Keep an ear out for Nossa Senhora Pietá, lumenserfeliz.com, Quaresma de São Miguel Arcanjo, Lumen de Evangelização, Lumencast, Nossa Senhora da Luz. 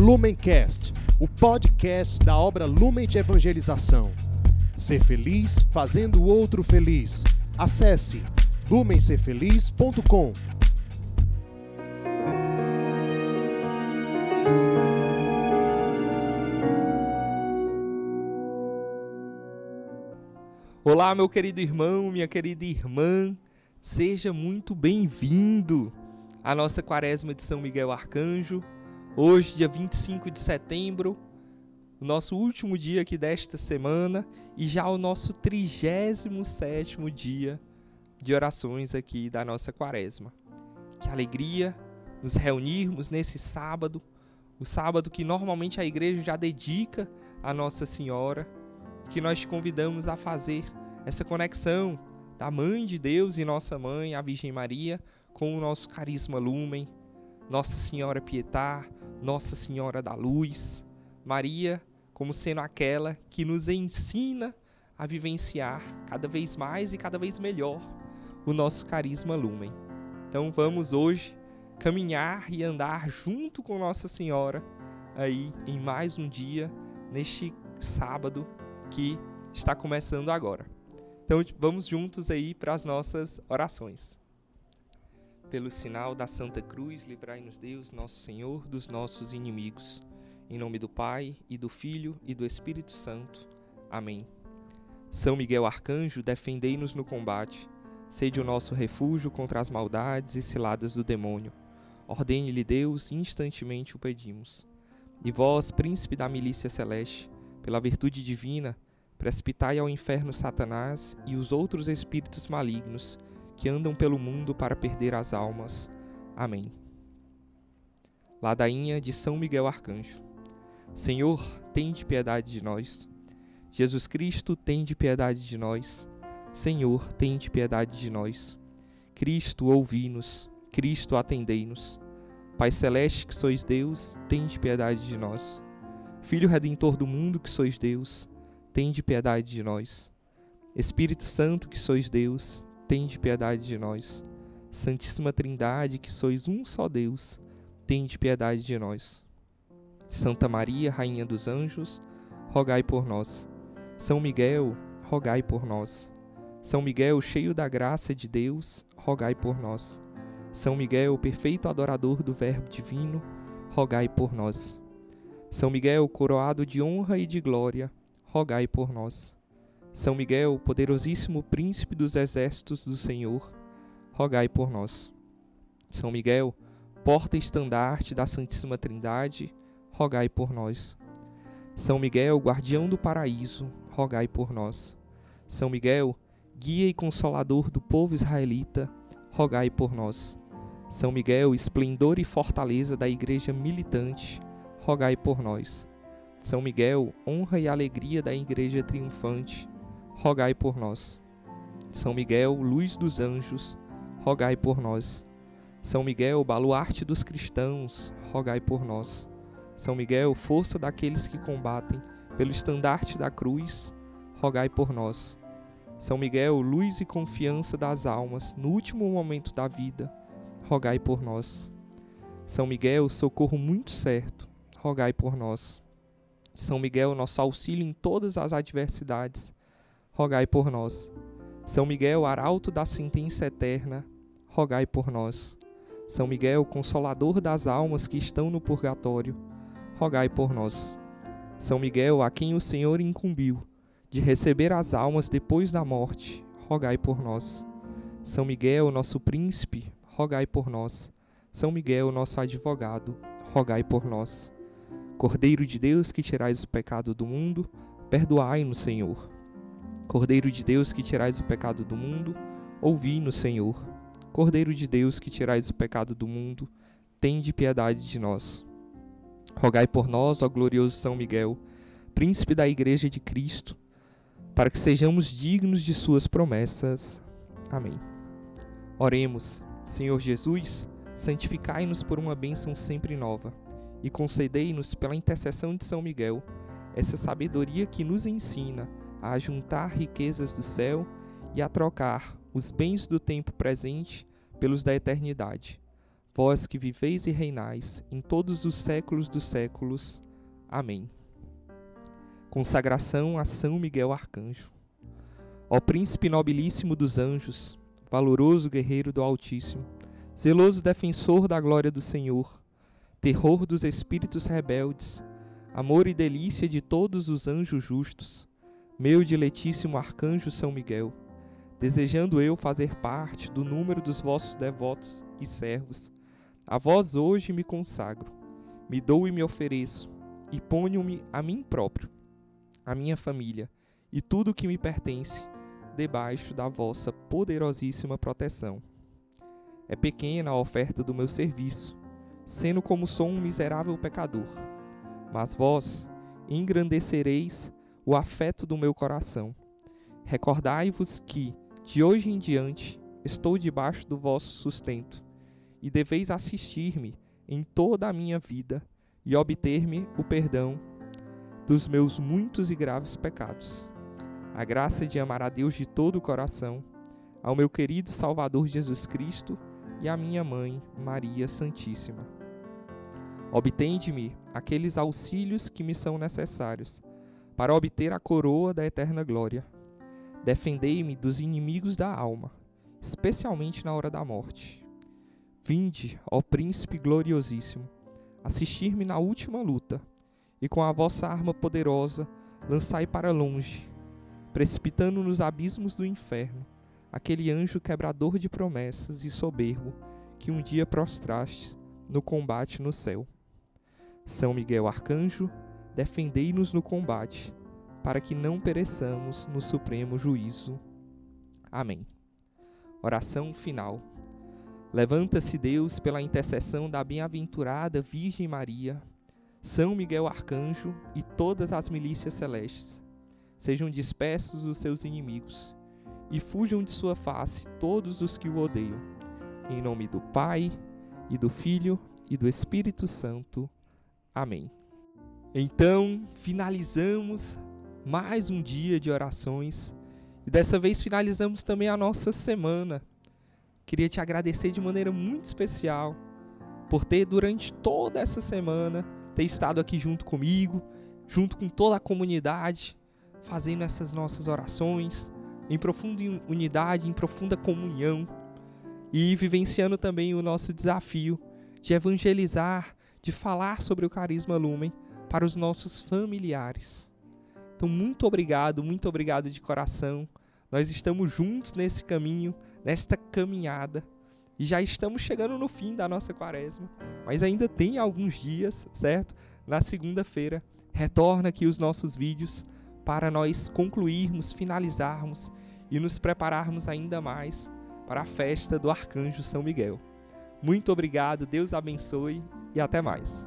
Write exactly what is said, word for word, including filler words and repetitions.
Lumencast, o podcast da obra Lumen de Evangelização. Ser feliz fazendo o outro feliz. Acesse lumen ser feliz ponto com. Olá, meu querido irmão, minha querida irmã, seja muito bem-vindo à nossa Quaresma de São Miguel Arcanjo. Hoje, dia vinte e cinco de setembro, o nosso último dia aqui desta semana e já o nosso trigésimo sétimo dia de orações aqui da nossa Quaresma. Que alegria nos reunirmos nesse sábado, o sábado que normalmente a igreja já dedica à Nossa Senhora, que nós te convidamos a fazer essa conexão da Mãe de Deus e Nossa Mãe, a Virgem Maria, com o nosso carisma Lumen, Nossa Senhora Pietá, Nossa Senhora da Luz, Maria como sendo aquela que nos ensina a vivenciar cada vez mais e cada vez melhor o nosso carisma Lumen. Então vamos hoje caminhar e andar junto com Nossa Senhora aí em mais um dia, neste sábado que está começando agora. Então vamos juntos aí para as nossas orações. Pelo sinal da Santa Cruz, livrai-nos Deus, nosso Senhor, dos nossos inimigos. Em nome do Pai, e do Filho, e do Espírito Santo. Amém. São Miguel Arcanjo, defendei-nos no combate. Sede o nosso refúgio contra as maldades e ciladas do demônio. Ordene-lhe Deus, instantemente o pedimos. E vós, príncipe da milícia celeste, pela virtude divina, precipitai ao inferno Satanás e os outros espíritos malignos que andam pelo mundo para perder as almas. Amém. Ladainha de São Miguel Arcanjo. Senhor, tende piedade de nós. Jesus Cristo, tende piedade de nós. Senhor, tende piedade de nós. Cristo, ouvi-nos. Cristo, atendei-nos. Pai celeste, que sois Deus, tende piedade de nós. Filho Redentor do mundo, que sois Deus, tende piedade de nós. Espírito Santo, que sois Deus, tende piedade de nós. Santíssima Trindade, que sois um só Deus, tende piedade de nós. Santa Maria, Rainha dos Anjos, rogai por nós. São Miguel, rogai por nós. São Miguel, cheio da graça de Deus, rogai por nós. São Miguel, perfeito adorador do Verbo Divino, rogai por nós. São Miguel, coroado de honra e de glória, rogai por nós. São Miguel, poderosíssimo príncipe dos exércitos do Senhor, rogai por nós. São Miguel, porta e estandarte da Santíssima Trindade, rogai por nós. São Miguel, guardião do paraíso, rogai por nós. São Miguel, guia e consolador do povo israelita, rogai por nós. São Miguel, esplendor e fortaleza da Igreja militante, rogai por nós. São Miguel, honra e alegria da Igreja triunfante, rogai por nós. São Miguel, luz dos anjos, rogai por nós. São Miguel, baluarte dos cristãos, rogai por nós. São Miguel, força daqueles que combatem pelo estandarte da cruz, rogai por nós. São Miguel, luz e confiança das almas no último momento da vida, rogai por nós. São Miguel, socorro muito certo, rogai por nós. São Miguel, nosso auxílio em todas as adversidades, rogai por nós. São Miguel, arauto da sentença eterna, rogai por nós. São Miguel, consolador das almas que estão no purgatório, rogai por nós. São Miguel, a quem o Senhor incumbiu de receber as almas depois da morte, rogai por nós. São Miguel, nosso príncipe, rogai por nós. São Miguel, nosso advogado, rogai por nós. Cordeiro de Deus, que tirais o pecado do mundo, perdoai-nos, Senhor. Cordeiro de Deus, que tirais o pecado do mundo, ouvi-nos, Senhor. Cordeiro de Deus, que tirais o pecado do mundo, tende piedade de nós. Rogai por nós, ó glorioso São Miguel, príncipe da Igreja de Cristo, para que sejamos dignos de suas promessas. Amém. Oremos. Senhor Jesus, santificai-nos por uma bênção sempre nova, e concedei-nos, pela intercessão de São Miguel, essa sabedoria que nos ensina a ajuntar riquezas do céu e a trocar os bens do tempo presente pelos da eternidade. vós que viveis e reinais em todos os séculos dos séculos. Amém. Consagração a São Miguel Arcanjo. Ó príncipe nobilíssimo dos anjos, valoroso guerreiro do Altíssimo, zeloso defensor da glória do Senhor, terror dos espíritos rebeldes, amor e delícia de todos os anjos justos, meu diletíssimo arcanjo São Miguel, desejando eu fazer parte do número dos vossos devotos e servos, a vós hoje me consagro, me dou e me ofereço, e ponho-me a mim próprio, a minha família e tudo o que me pertence, debaixo da vossa poderosíssima proteção. É pequena a oferta do meu serviço, sendo como sou um miserável pecador, mas vós engrandecereis o afeto do meu coração. Recordai-vos que, de hoje em diante, estou debaixo do vosso sustento, e deveis assistir-me em toda a minha vida e obter-me o perdão dos meus muitos e graves pecados, a graça de amar a Deus de todo o coração, ao meu querido Salvador Jesus Cristo e à minha Mãe, Maria Santíssima. Obtende-me aqueles auxílios que me são necessários para obter a coroa da eterna glória. Defendei-me dos inimigos da alma, especialmente na hora da morte. Vinde, ó Príncipe gloriosíssimo, assistir-me na última luta, e com a vossa arma poderosa lançai para longe, precipitando nos abismos do inferno, aquele anjo quebrador de promessas e soberbo que um dia prostraste no combate no céu. São Miguel Arcanjo, defendei-nos no combate, para que não pereçamos no supremo juízo. Amém. Oração final. Levanta-se Deus pela intercessão da bem-aventurada Virgem Maria, São Miguel Arcanjo e todas as milícias celestes. Sejam dispersos os seus inimigos, e fujam de sua face todos os que o odeiam. Em nome do Pai, e do Filho, e do Espírito Santo. Amém. Então, finalizamos mais um dia de orações, e dessa vez finalizamos também a nossa semana. Queria te agradecer de maneira muito especial por ter, durante toda essa semana, ter estado aqui junto comigo, junto com toda a comunidade, fazendo essas nossas orações em profunda unidade, em profunda comunhão, e vivenciando também o nosso desafio de evangelizar, de falar sobre o Carisma Lumen para os nossos familiares. Então, muito obrigado, muito obrigado de coração. Nós estamos juntos nesse caminho, nesta caminhada, e já estamos chegando no fim da nossa quaresma, mas ainda tem alguns dias, certo? Na segunda-feira, retorna aqui os nossos vídeos para nós concluirmos, finalizarmos e nos prepararmos ainda mais para a festa do Arcanjo São Miguel. Muito obrigado, Deus abençoe e até mais.